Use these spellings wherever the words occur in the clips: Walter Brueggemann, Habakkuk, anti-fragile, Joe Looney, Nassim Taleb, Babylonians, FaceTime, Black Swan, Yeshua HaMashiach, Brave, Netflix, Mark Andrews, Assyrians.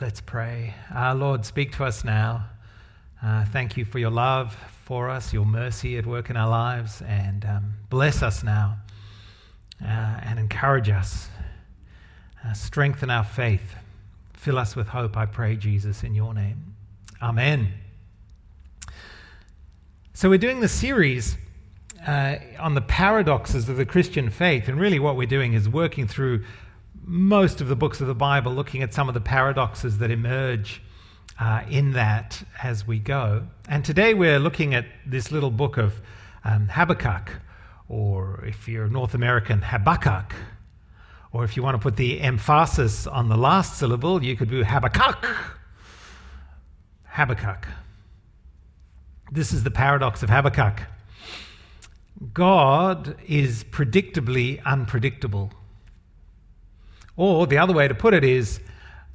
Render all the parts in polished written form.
Let's pray. Our Lord, speak to us now. Thank you for your love for us, your mercy at work in our lives, and bless us now and encourage us. Strengthen our faith. Fill us with hope, I pray, Jesus, in your name. Amen. So we're doing this series on the paradoxes of the Christian faith, and really what we're doing is working through most of the books of the Bible, looking at some of the paradoxes that emerge in that as we go. And today we're looking at this little book of Habakkuk, or if you're North American, Habakkuk, or if you want to put the emphasis on the last syllable, you could do Habakkuk. Habakkuk. This is the paradox of Habakkuk. God is predictably unpredictable. Or the other way to put it is,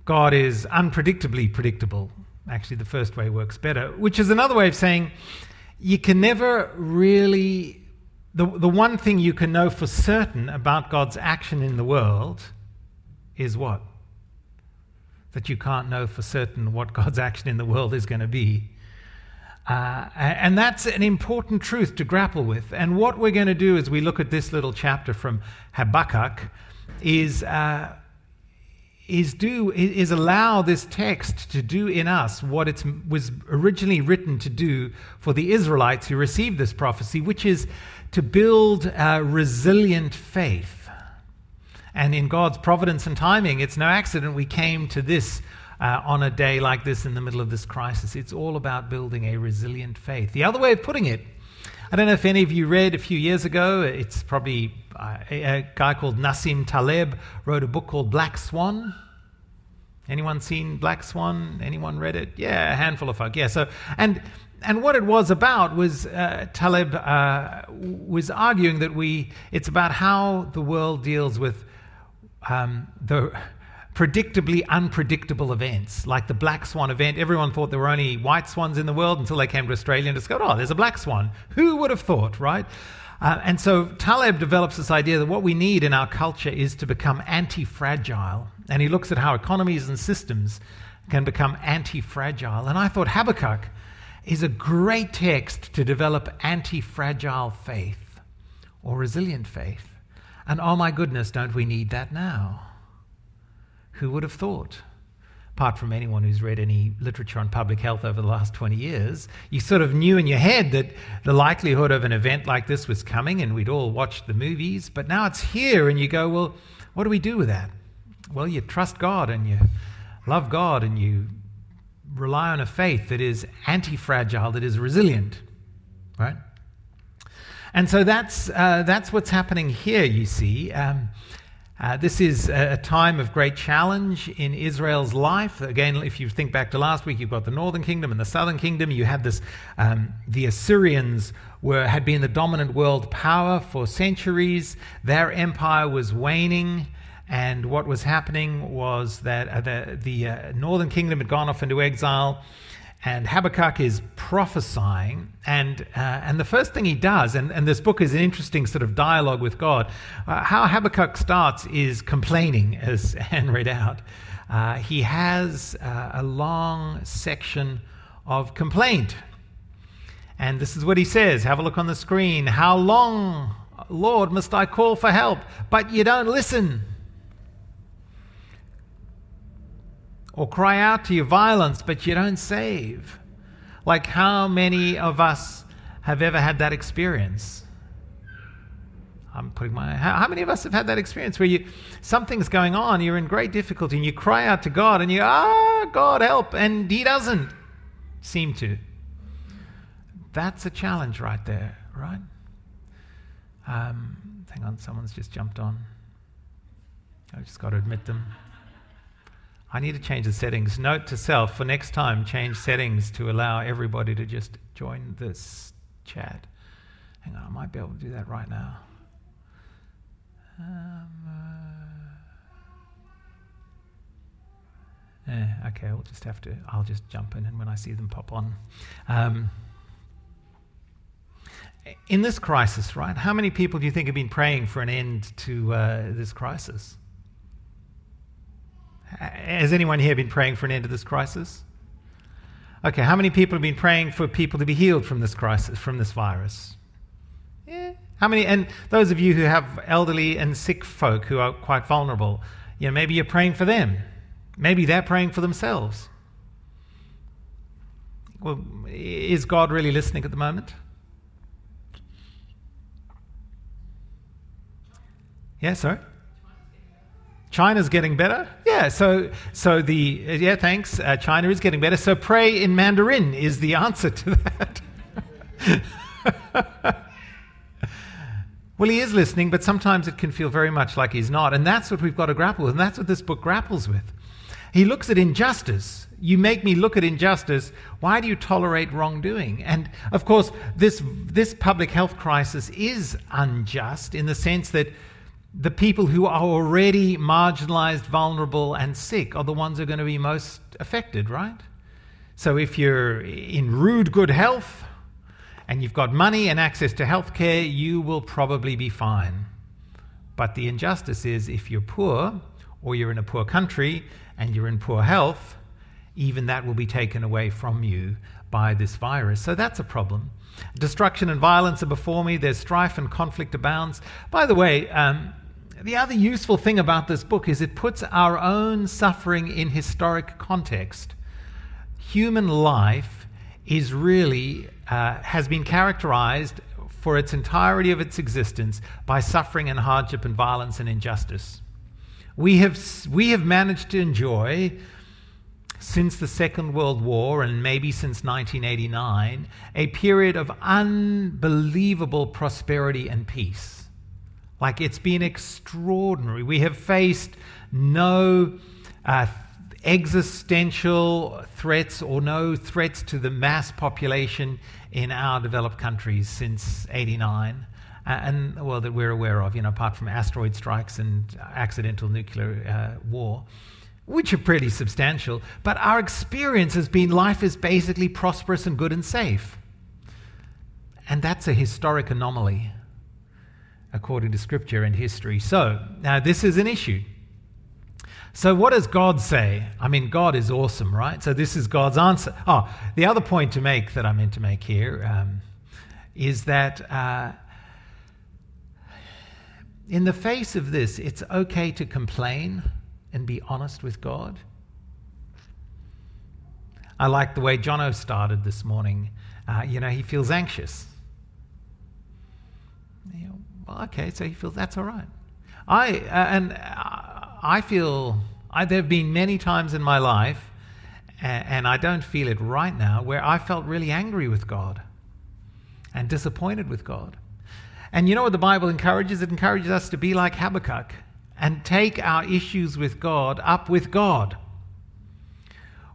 God is unpredictably predictable. Actually, the first way works better, which is another way of saying you can never really... The one thing you can know for certain about God's action in the world is what? That you can't know for certain what God's action in the world is going to be. And that's an important truth to grapple with. And what we're going to do as we look at this little chapter from Habakkuk is allow this text to do in us what it was originally written to do for the Israelites who received this prophecy, which is to build a resilient faith. And in God's providence and timing, it's no accident we came to this on a day like this in the middle of this crisis. It's all about building a resilient faith. The other way of putting it, I don't know if any of you read a few years ago, it's probably a guy called Nassim Taleb wrote a book called Black Swan. Anyone seen Black Swan? Anyone read it? Yeah, a handful of folk. Yeah, so and what it was about was Taleb was arguing that it's about how the world deals with the predictably unpredictable events, like the black swan event. Everyone thought there were only white swans in the world until they came to Australia and discovered, there's a black swan. Who would have thought, right? And so Taleb develops this idea that what we need in our culture is to become anti-fragile. And he looks at how economies and systems can become anti-fragile. And I thought Habakkuk is a great text to develop anti-fragile faith or resilient faith. And oh my goodness, don't we need that now? Who would have thought? Apart from anyone who's read any literature on public health over the last 20 years, you sort of knew in your head that the likelihood of an event like this was coming, and we'd all watched the movies, but now it's here and you go, well, what do we do with that? Well, you trust God and you love God and you rely on a faith that is anti-fragile, that is resilient, right? And so that's what's happening here, you see. This is a time of great challenge in Israel's life. Again, if you think back to last week, you've got the northern kingdom and the southern kingdom. You had this, the Assyrians had been the dominant world power for centuries. Their empire was waning. And what was happening was that the northern kingdom had gone off into exile. And Habakkuk is prophesying, and the first thing he does, and this book is an interesting sort of dialogue with God. How Habakkuk starts is complaining, as Anne read out. He has a long section of complaint. And this is what he says. Have a look on the screen. How long, Lord, must I call for help, but you don't listen? Or cry out to your violence, but you don't save. Like, how many of us have ever had that experience? How many of us have had that experience where something's going on, you're in great difficulty, and you cry out to God, and you, God, help, and he doesn't seem to. That's a challenge right there, right? Hang on, someone's just jumped on. I've just got to admit them. I need to change the settings. Note to self, for next time, change settings to allow everybody to just join this chat. Hang on, I might be able to do that right now. Okay, I'll just jump in, and when I see them pop on. In this crisis, right, how many people do you think have been praying for an end to this crisis? Has anyone here been praying for an end to this crisis? Okay, how many people have been praying for people to be healed from this crisis, from this virus? Yeah. How many? And those of you who have elderly and sick folk who are quite vulnerable, you know, maybe you're praying for them. Maybe they're praying for themselves. Well, is God really listening at the moment? Yeah, sorry? China's getting better? Yeah, thanks. China is getting better. So pray in Mandarin is the answer to that. Well, he is listening, but sometimes it can feel very much like he's not. And that's what we've got to grapple with. And that's what this book grapples with. He looks at injustice. You make me look at injustice. Why do you tolerate wrongdoing? And of course, this public health crisis is unjust in the sense that the people who are already marginalized, vulnerable, and sick are the ones who are going to be most affected, right? So if you're in rude good health and you've got money and access to healthcare, you will probably be fine. But the injustice is if you're poor or you're in a poor country and you're in poor health, even that will be taken away from you by this virus. So that's a problem. Destruction and violence are before me. There's strife and conflict abounds. By the way, the other useful thing about this book is it puts our own suffering in historic context. Human life is really, has been characterized for its entirety of its existence by suffering and hardship and violence and injustice. We have managed to enjoy, since the Second World War and maybe since 1989, a period of unbelievable prosperity and peace. Like, it's been extraordinary. We have faced no existential threats or no threats to the mass population in our developed countries since '89, and well, that we're aware of, you know, apart from asteroid strikes and accidental nuclear war, which are pretty substantial. But our experience has been life is basically prosperous and good and safe, and that's a historic anomaly, according to Scripture and history. So, now this is an issue. So what does God say? I mean, God is awesome, right? So this is God's answer. Oh, the other point to make that I meant to make here is that in the face of this, it's okay to complain and be honest with God. I like the way Jono started this morning. You know, he feels anxious. You know, well, okay, so he feels that's all right. I feel there have been many times in my life, and I don't feel it right now, where I felt really angry with God and disappointed with God. And you know what the Bible encourages? It encourages us to be like Habakkuk and take our issues with God up with God.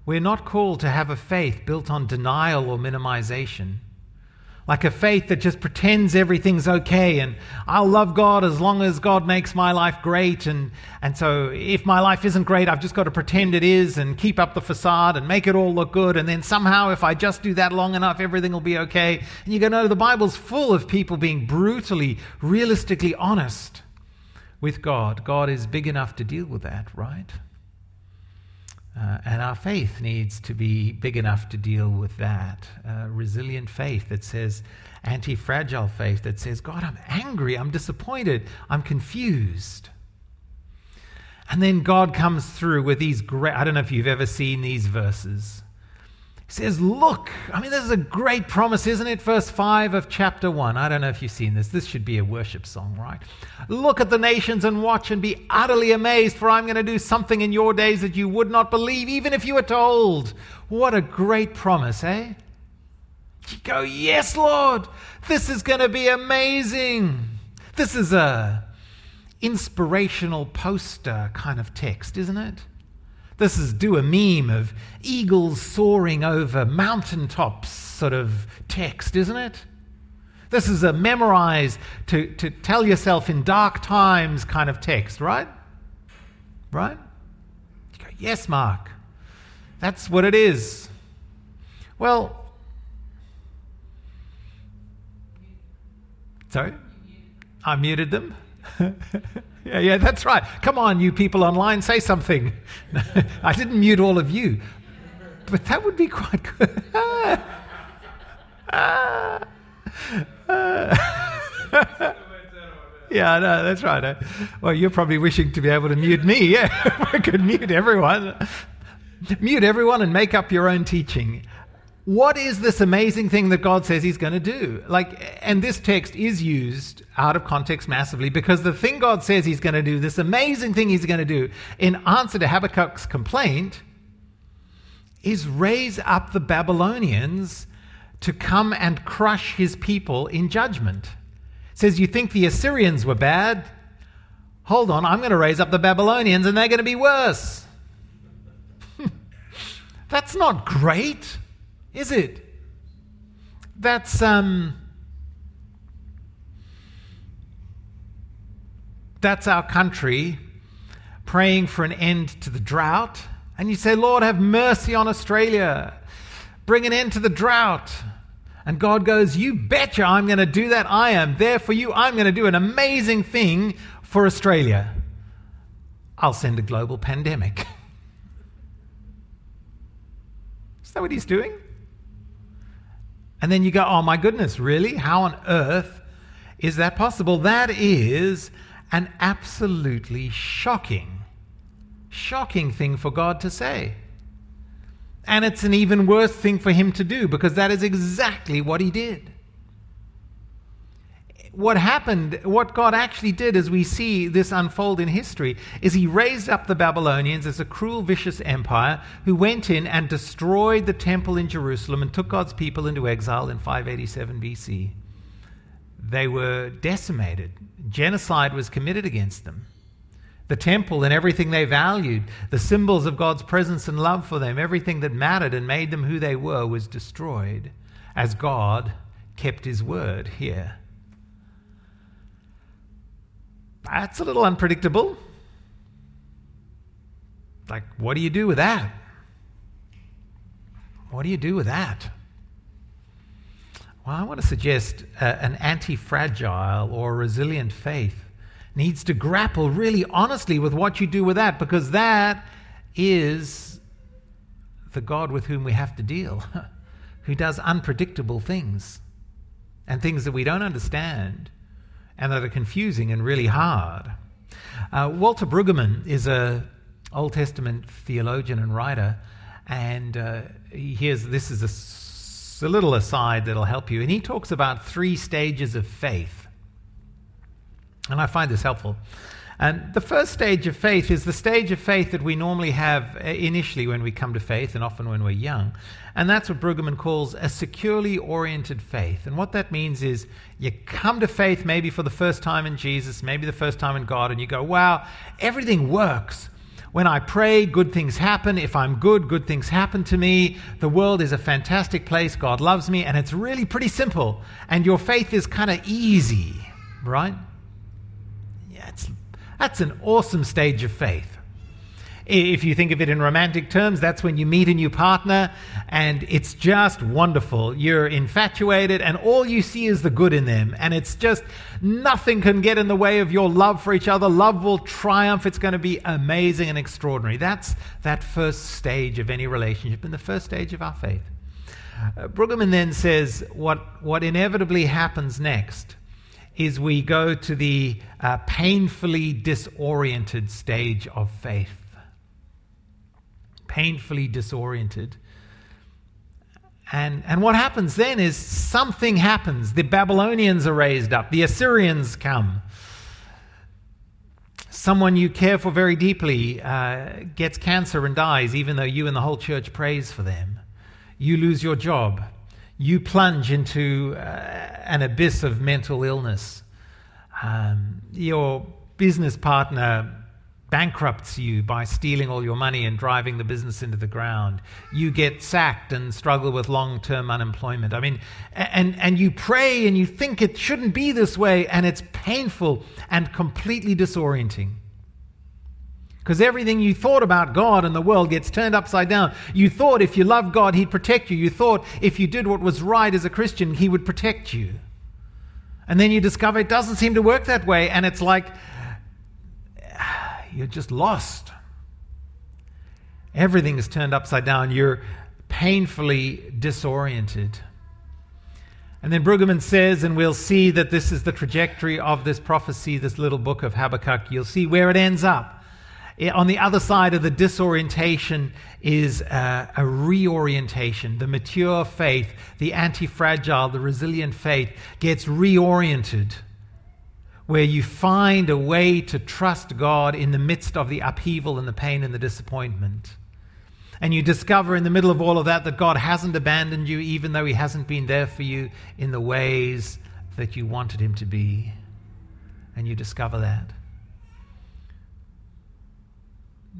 We're not called to have a faith built on denial or minimization, like a faith that just pretends everything's okay and I'll love God as long as God makes my life great, and so if my life isn't great, I've just got to pretend it is and keep up the facade and make it all look good, and then somehow if I just do that long enough, everything will be okay. And you go, no, the Bible's full of people being brutally, realistically honest with God. God is big enough to deal with that, right? And our faith needs to be big enough to deal with that. Resilient faith that says, anti-fragile faith that says, God, I'm angry, I'm disappointed, I'm confused. And then God comes through with these great, I don't know if you've ever seen these verses. He says, look, I mean, this is a great promise, isn't it? Verse 5 of chapter 1. I don't know if you've seen this. This should be a worship song, right? Look at the nations and watch and be utterly amazed, for I'm going to do something in your days that you would not believe, even if you were told. What a great promise, eh? You go, yes, Lord, this is going to be amazing. This is a inspirational poster kind of text, isn't it? This is do a meme of eagles soaring over mountaintops sort of text, isn't it? This is a memorize to tell yourself in dark times kind of text, right? Right? You go, yes, Mark, that's what it is. Well, sorry? I muted them. Yeah, that's right. Come on, you people online, say something. I didn't mute all of you. But that would be quite good. Yeah, I know, that's right. Well, you're probably wishing to be able to mute me. Yeah, I could mute everyone. Mute everyone and make up your own teaching. What is this amazing thing that God says he's going to do? And this text is used out of context massively, because the thing God says he's going to do, this amazing thing he's going to do in answer to Habakkuk's complaint, is raise up the Babylonians to come and crush his people in judgment. It says, you think the Assyrians were bad? Hold on, I'm going to raise up the Babylonians and they're going to be worse. That's not great, is it? That's our country praying for an end to the drought. And you say, Lord, have mercy on Australia. Bring an end to the drought. And God goes, you betcha I'm going to do that. I am there for you. I'm going to do an amazing thing for Australia. I'll send a global pandemic. Is that what he's doing? And then you go, oh my goodness, really? How on earth is that possible? That is an absolutely shocking thing for God to say. And it's an even worse thing for him to do, because that is exactly what he did. What happened, what God actually did as we see this unfold in history, is he raised up the Babylonians as a cruel, vicious empire who went in and destroyed the temple in Jerusalem and took God's people into exile in 587 BC. They were decimated. Genocide was committed against them. The temple and everything they valued, the symbols of God's presence and love for them, everything that mattered and made them who they were, was destroyed as God kept his word here. That's a little unpredictable. What do you do with that? What do you do with that? Well, I want to suggest an anti-fragile or resilient faith needs to grapple really honestly with what you do with that, because that is the God with whom we have to deal, who does unpredictable things and things that we don't understand and that are confusing and really hard. Walter Brueggemann is an Old Testament theologian and writer, and this is a little aside that'll help you, and he talks about three stages of faith. And I find this helpful. And the first stage of faith is the stage of faith that we normally have initially when we come to faith, and often when we're young. And that's what Brueggemann calls a securely oriented faith. And what that means is you come to faith maybe for the first time in Jesus, maybe the first time in God, and you go, wow, everything works. When I pray, good things happen. If I'm good, good things happen to me. The world is a fantastic place. God loves me. And it's really pretty simple. And your faith is kind of easy, right? That's an awesome stage of faith. If you think of it in romantic terms, that's when you meet a new partner and it's just wonderful. You're infatuated and all you see is the good in them. And it's just nothing can get in the way of your love for each other. Love will triumph. It's going to be amazing and extraordinary. That's that first stage of any relationship and the first stage of our faith. Brueggemann then says what inevitably happens next is we go to the painfully disoriented stage of faith. Painfully disoriented. And what happens then is something happens. The Babylonians are raised up. The Assyrians come. Someone you care for very deeply gets cancer and dies, even though you and the whole church prays for them. You lose your job. You plunge into an abyss of mental illness. Your business partner bankrupts you by stealing all your money and driving the business into the ground. You get sacked and struggle with long-term unemployment. And you pray and you think it shouldn't be this way, and it's painful and completely disorienting. Because everything you thought about God and the world gets turned upside down. You thought if you loved God, he'd protect you. You thought if you did what was right as a Christian, he would protect you. And then you discover it doesn't seem to work that way. And it's like You're just lost. Everything is turned upside down. You're painfully disoriented. And then Brueggemann says, and we'll see that this is the trajectory of this prophecy, this little book of Habakkuk. You'll see where it ends up. On the other side of the disorientation is a reorientation. The mature faith, the anti-fragile, the resilient faith gets reoriented, where you find a way to trust God in the midst of the upheaval and the pain and the disappointment. And you discover in the middle of all of that that God hasn't abandoned you, even though he hasn't been there for you in the ways that you wanted him to be. And you discover that.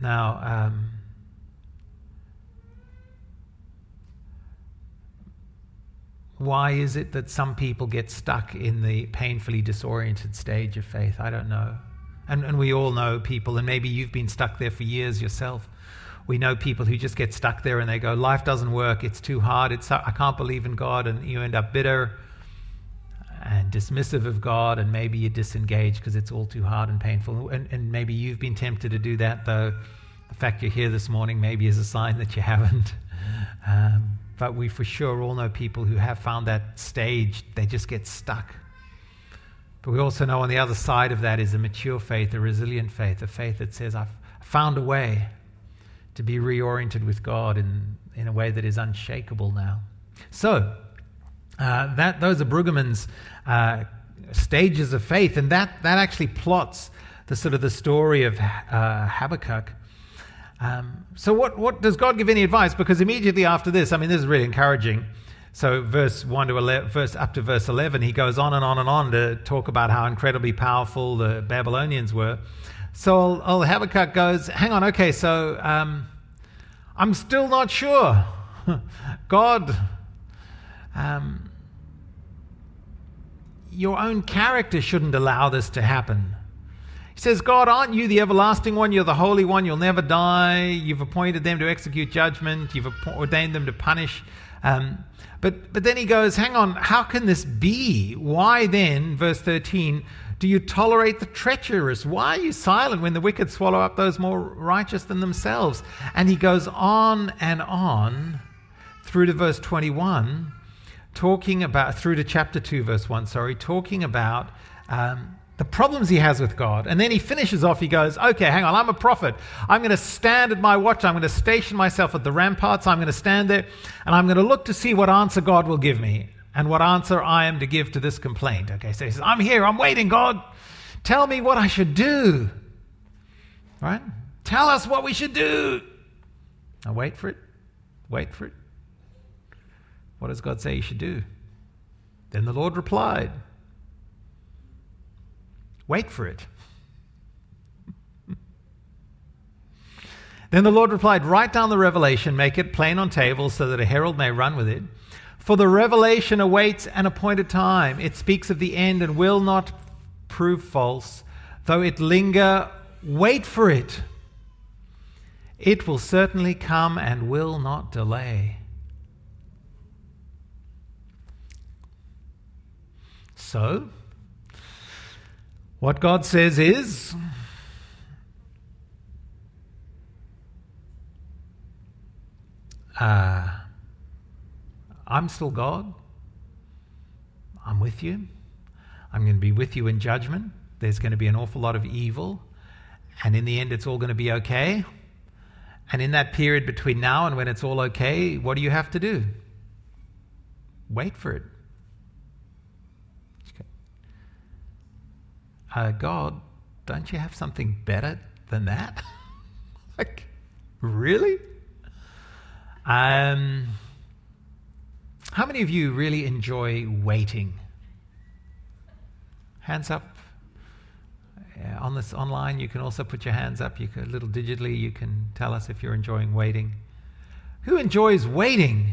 Now, why is it that some people get stuck in the painfully disoriented stage of faith? I don't know. And we all know people, and maybe you've been stuck there for years yourself. We know people who just get stuck there and they go, life doesn't work, it's too hard, I can't believe in God, and you end up bitter and dismissive of God, and maybe you're disengaged because it's all too hard and painful. And maybe you've been tempted to do that, though the fact you're here this morning maybe is a sign that you haven't. But we for sure all know people who have found that stage, they just get stuck. But we also know on the other side of that is a mature faith, a resilient faith, a faith that says, I've found a way to be reoriented with God in a way that is unshakable now. So, those are Brueggemann's stages of faith, and that actually plots the sort of the story of Habakkuk. So what does God give any advice? Because immediately after this, I mean, this is really encouraging. So verse 1 to 11, up to verse 11, he goes on and on and on to talk about how incredibly powerful the Babylonians were. So old Habakkuk goes, hang on, okay, so I'm still not sure. God, your own character shouldn't allow this to happen. He says, God, aren't you the everlasting one? You're the holy one. You'll never die. You've appointed them to execute judgment. You've ordained them to punish. But then he goes, hang on, how can this be? Why then, verse 13, do you tolerate the treacherous? Why are you silent when the wicked swallow up those more righteous than themselves? And he goes on through to verse 21, through to chapter 2, verse 1, talking about the problems he has with God. And then he finishes off, he goes, okay, hang on, I'm a prophet. I'm going to stand at my watch. I'm going to station myself at the ramparts. I'm going to stand there and I'm going to look to see what answer God will give me. And what answer I am to give to this complaint. Okay, so he says, I'm here, I'm waiting, God. Tell me what I should do. Right? Tell us what we should do. Now wait for it. Wait for it. What does God say you should do? Then the Lord replied. Wait for it. Then the Lord replied, write down the revelation, make it plain on tables so that a herald may run with it. For the revelation awaits an appointed time. It speaks of the end and will not prove false. Though it linger, wait for it. It will certainly come and will not delay. So, what God says is, I'm still God. I'm with you. I'm going to be with you in judgment. There's going to be an awful lot of evil. And in the end, it's all going to be okay. And in that period between now and when it's all okay, what do you have to do? Wait for it. Okay. God, don't you have something better than that? Like, really? How many of you really enjoy waiting? Hands up. On this online, you can also put your hands up. You can, a little digitally, you can tell us if you're enjoying waiting. Who enjoys waiting?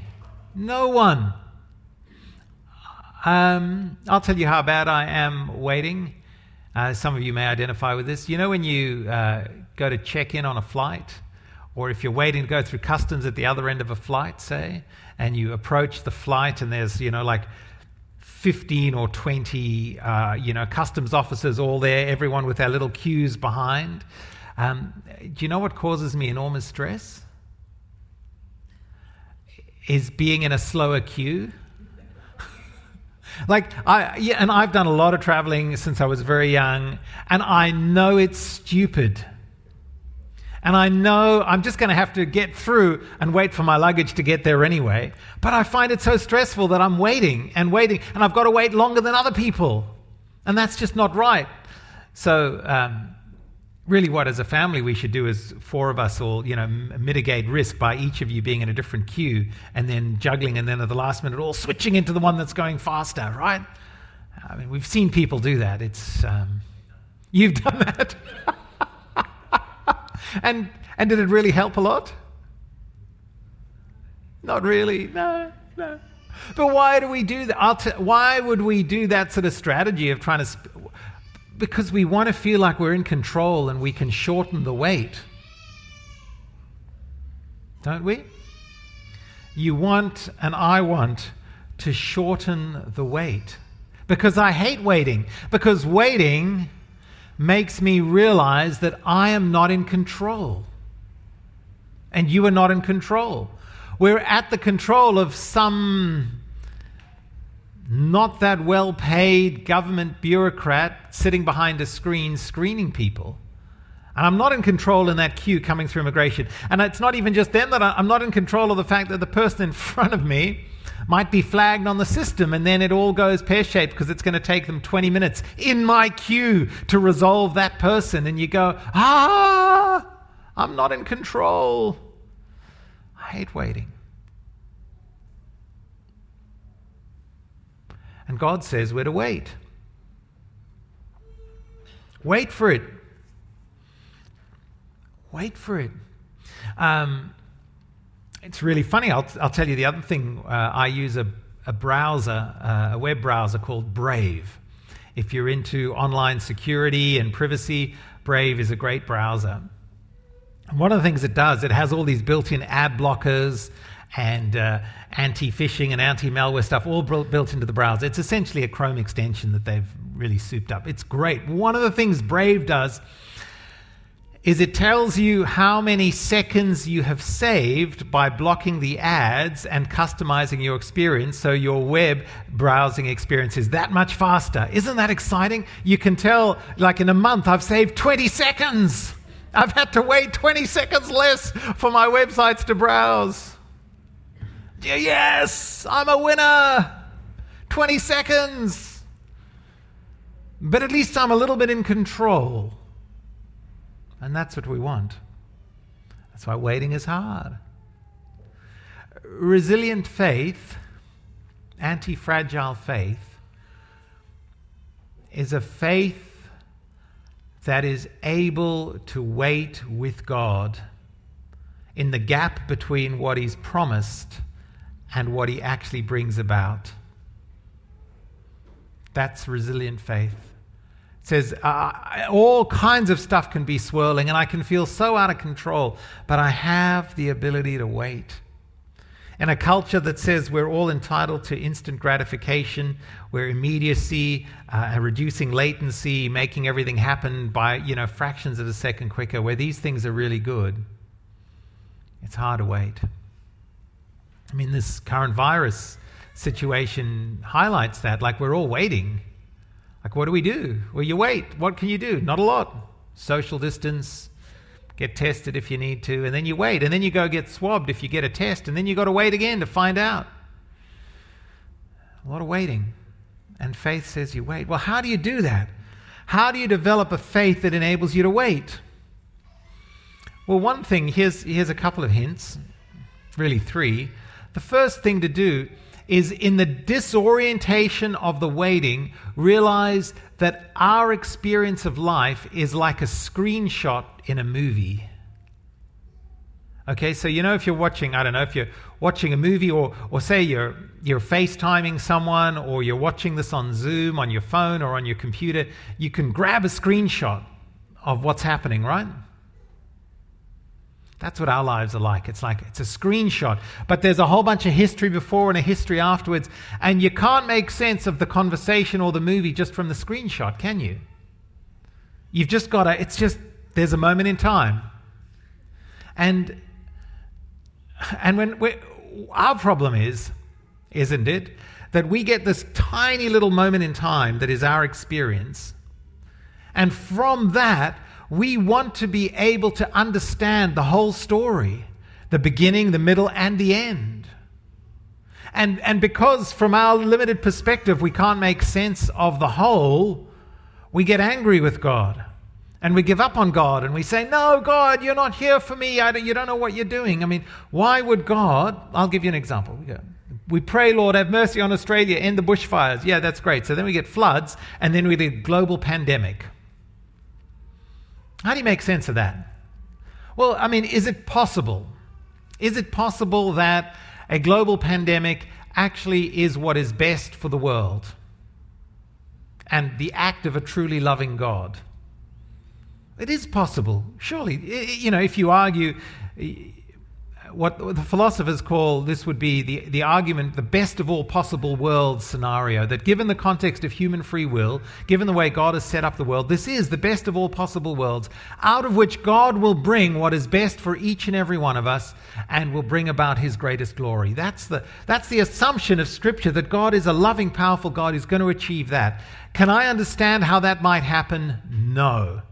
No one. I'll tell you how bad I am waiting. Some of you may identify with this. You know when you go to check in on a flight? Or if you're waiting to go through customs at the other end of a flight, say, and you approach the flight and there's, you know, like 15 or 20, customs officers all there, everyone with their little queues behind. Do you know what causes me enormous stress? Is being in a slower queue. And I've done a lot of traveling since I was very young, and I know it's stupid. And I know I'm just going to have to get through and wait for my luggage to get there anyway. But I find it so stressful that I'm waiting, and I've got to wait longer than other people. And that's just not right. So really what as a family we should do is four of us all, mitigate risk by each of you being in a different queue and then juggling and then at the last minute all switching into the one that's going faster, right? I mean, we've seen people do that. It's you've done that. And did it really help a lot? Not really, no. But why do we do that? Why would we do that sort of strategy of trying to... Because we want to feel like we're in control and we can shorten the wait. Don't we? You want and I want to shorten the wait. Because I hate waiting. Because waiting makes me realize that I am not in control. And you are not in control. We're at the control of some not that well-paid government bureaucrat sitting behind a screen screening people. And I'm not in control in that queue coming through immigration. And it's not even just them that I'm not in control of the fact that the person in front of me might be flagged on the system and then it all goes pear-shaped because it's going to take them 20 minutes in my queue to resolve that person. And you go, I'm not in control. I hate waiting. And God says we're to wait. Wait for it. Wait for it. It's really funny. I'll tell you the other thing. I use a browser, a web browser called Brave. If you're into online security and privacy, Brave is a great browser. And one of the things it does, it has all these built-in ad blockers and anti-phishing and anti-malware stuff all built into the browser. It's essentially a Chrome extension that they've really souped up. It's great. One of the things Brave does is it tells you how many seconds you have saved by blocking the ads and customizing your experience so your web browsing experience is that much faster. Isn't that exciting? You can tell, like in a month, I've saved 20 seconds. I've had to wait 20 seconds less for my websites to browse. Yes, I'm a winner. 20 seconds. But at least I'm a little bit in control. And that's what we want. That's why waiting is hard. Resilient faith, anti-fragile faith, is a faith that is able to wait with God in the gap between what He's promised and what He actually brings about. That's resilient faith. Says all kinds of stuff can be swirling and I can feel so out of control, but I have the ability to wait. In a culture that says we're all entitled to instant gratification, where immediacy, reducing latency, making everything happen by fractions of a second quicker, where these things are really good, it's hard to wait. I mean, this current virus situation highlights that. We're all waiting. What do we do? Well, you wait. What can you do? Not a lot. Social distance, get tested if you need to, and then you wait. And then you go get swabbed if you get a test, and then you got to wait again to find out. A lot of waiting. And faith says you wait. Well, how do you do that? How do you develop a faith that enables you to wait? Well, one thing, here's a couple of hints, really three. The first thing to do is in the disorientation of the waiting, realize that our experience of life is like a screenshot in a movie. Okay, so if you're watching, if you're watching a movie or say you're FaceTiming someone or you're watching this on Zoom, on your phone or on your computer, you can grab a screenshot of what's happening, right? That's what our lives are like. It's a screenshot. But there's a whole bunch of history before and a history afterwards. And you can't make sense of the conversation or the movie just from the screenshot, can you? You've just got to, it's just There's a moment in time. And when our problem is, isn't it, that we get this tiny little moment in time that is our experience, and from that, we want to be able to understand the whole story, the beginning, the middle, and the end. And because from our limited perspective, we can't make sense of the whole, we get angry with God. And we give up on God and we say, no, God, you're not here for me. You don't know what you're doing. I mean, why would God? I'll give you an example. We pray, Lord, have mercy on Australia, end the bushfires. Yeah, that's great. So then we get floods and then we get a global pandemic. How do you make sense of that? Well, I mean, is it possible? Is it possible that a global pandemic actually is what is best for the world and the act of a truly loving God? It is possible, surely. You know, if you argue what the philosophers call, this would be the argument, the best of all possible worlds scenario, that given the context of human free will, given the way God has set up the world, this is the best of all possible worlds, out of which God will bring what is best for each and every one of us and will bring about his greatest glory. That's the assumption of Scripture, that God is a loving, powerful God who's going to achieve that. Can I understand how that might happen? No.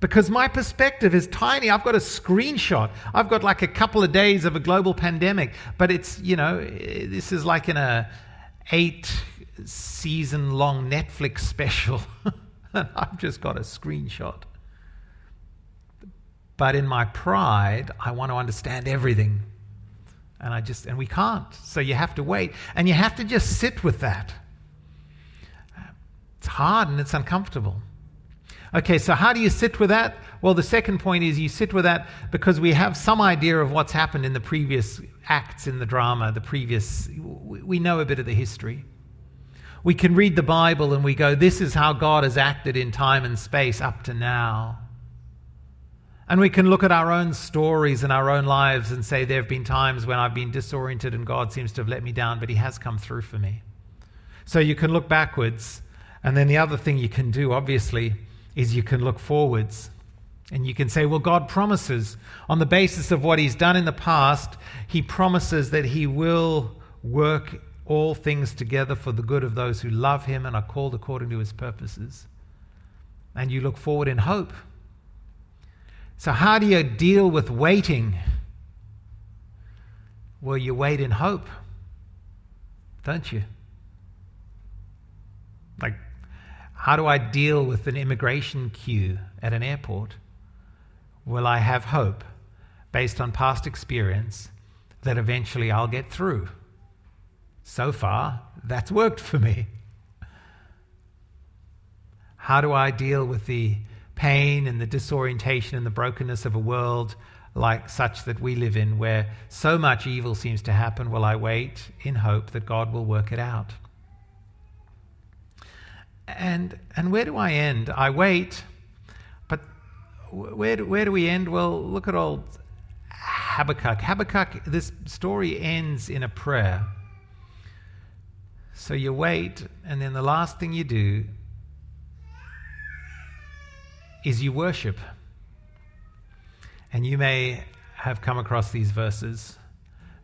Because my perspective is tiny. I've got a screenshot. I've got like a couple of days of a global pandemic. But it's, you know, this is like in a 8-season-long Netflix special. I've just got a screenshot. But in my pride, I want to understand everything. And we can't. So you have to wait. And you have to just sit with that. It's hard and it's uncomfortable. Okay, so how do you sit with that? Well, the second point is you sit with that because we have some idea of what's happened in the previous acts in the drama, we know a bit of the history. We can read the Bible and we go, this is how God has acted in time and space up to now. And we can look at our own stories and our own lives and say, there have been times when I've been disoriented and God seems to have let me down, but he has come through for me. So you can look backwards. And then the other thing you can do, obviously, is you can look forwards and you can say, well, God promises on the basis of what he's done in the past, he promises that he will work all things together for the good of those who love him and are called according to his purposes. And you look forward in hope. So how do you deal with waiting? Well, you wait in hope, don't you? Like, how do I deal with an immigration queue at an airport? Well, I have hope based on past experience that eventually I'll get through. So far, that's worked for me. How do I deal with the pain and the disorientation and the brokenness of a world like such that we live in, where so much evil seems to happen? Well, I wait in hope that God will work it out. And where do I end? I wait, but where do we end? Well, look at old Habakkuk. Habakkuk, this story ends in a prayer. So you wait, and then the last thing you do is you worship. And you may have come across these verses.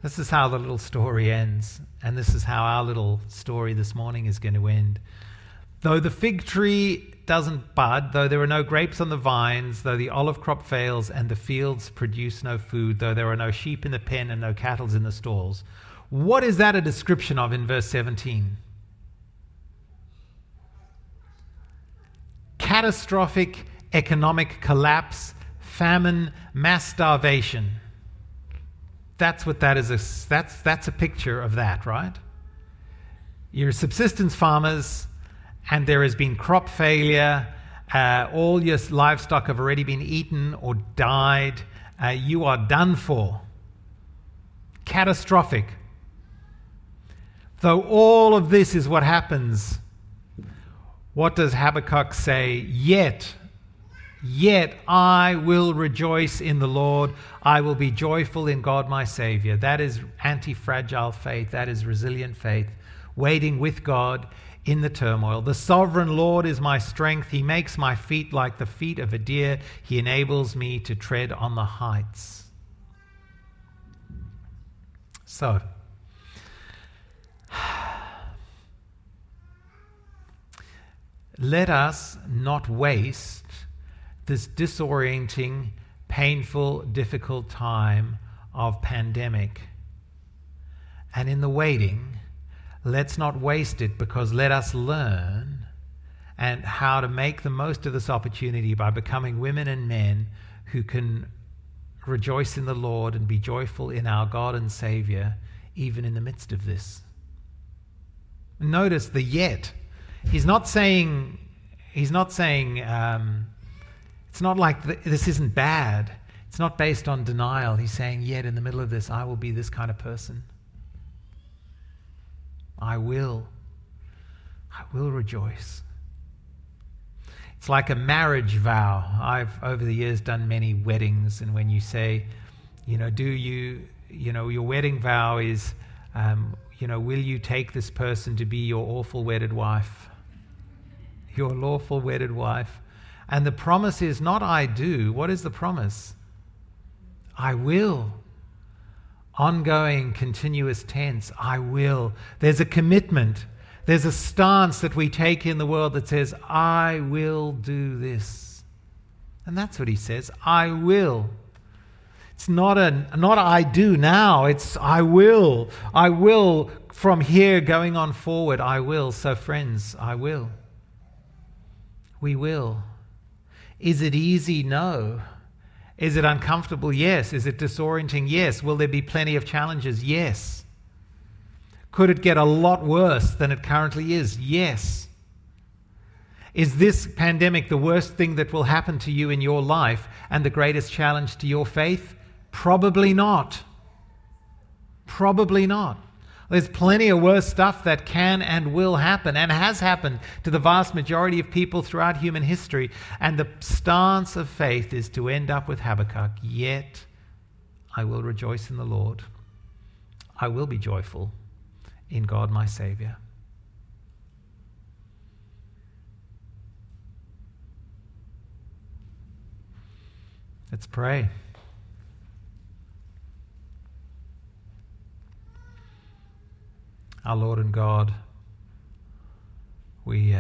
This is how the little story ends, and this is how our little story this morning is going to end. Though the fig tree doesn't bud, though there are no grapes on the vines, though the olive crop fails and the fields produce no food, though there are no sheep in the pen and no cattle in the stalls. What is that a description of in verse 17? Catastrophic economic collapse, famine, mass starvation. That's what that is. That's a picture of that, right? You're subsistence farmers, and there has been crop failure, all your livestock have already been eaten or died, you are done for. Catastrophic. Though all of this is what happens, what does Habakkuk say? Yet I will rejoice in the Lord, I will be joyful in God my Savior. That is anti-fragile faith, that is resilient faith. waiting with God in the turmoil. The sovereign Lord is my strength. He makes my feet like the feet of a deer. He enables me to tread on the heights. So, let us not waste this disorienting, painful, difficult time of pandemic. And in the waiting, let's not waste it, because let us learn and how to make the most of this opportunity by becoming women and men who can rejoice in the Lord and be joyful in our God and Savior, even in the midst of this. Notice the yet. He's not saying, it's not like this isn't bad. It's not based on denial. He's saying, yet in the middle of this, I will be this kind of person. I will rejoice. It's like a marriage vow. I've over the years done many weddings, and when you say, your wedding vow is, will you take this person to be your lawful wedded wife? Your lawful wedded wife. And the promise is not I do. What is the promise? I will. Ongoing, continuous tense, I will. There's a commitment. There's a stance that we take in the world that says, I will do this. And that's what he says, I will. It's not I do now, it's I will. I will from here going on forward, I will. So friends, I will. We will. Is it easy? No. Is it uncomfortable? Yes. Is it disorienting? Yes. Will there be plenty of challenges? Yes. Could it get a lot worse than it currently is? Yes. Is this pandemic the worst thing that will happen to you in your life and the greatest challenge to your faith? Probably not. Probably not. There's plenty of worse stuff that can and will happen and has happened to the vast majority of people throughout human history. And the stance of faith is to end up with Habakkuk. Yet I will rejoice in the Lord. I will be joyful in God my Savior. Let's pray. Our Lord and God, we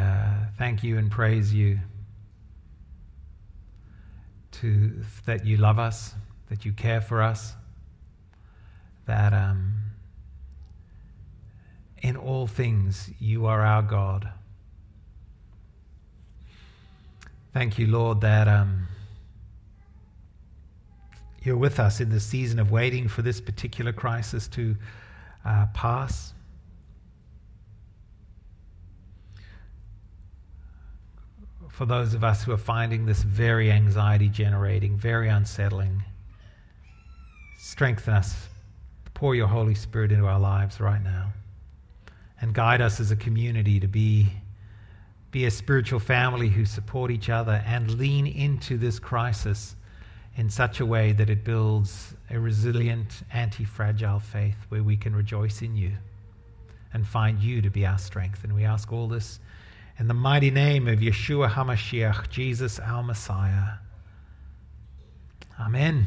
thank you and praise you that you love us, that you care for us, that in all things you are our God. Thank you, Lord, that you're with us in this season of waiting for this particular crisis to pass. For those of us who are finding this very anxiety-generating, very unsettling, strengthen us. Pour your Holy Spirit into our lives right now and guide us as a community to be a spiritual family who support each other and lean into this crisis in such a way that it builds a resilient, anti-fragile faith where we can rejoice in you and find you to be our strength. And we ask all this in the mighty name of Yeshua HaMashiach, Jesus our Messiah. Amen.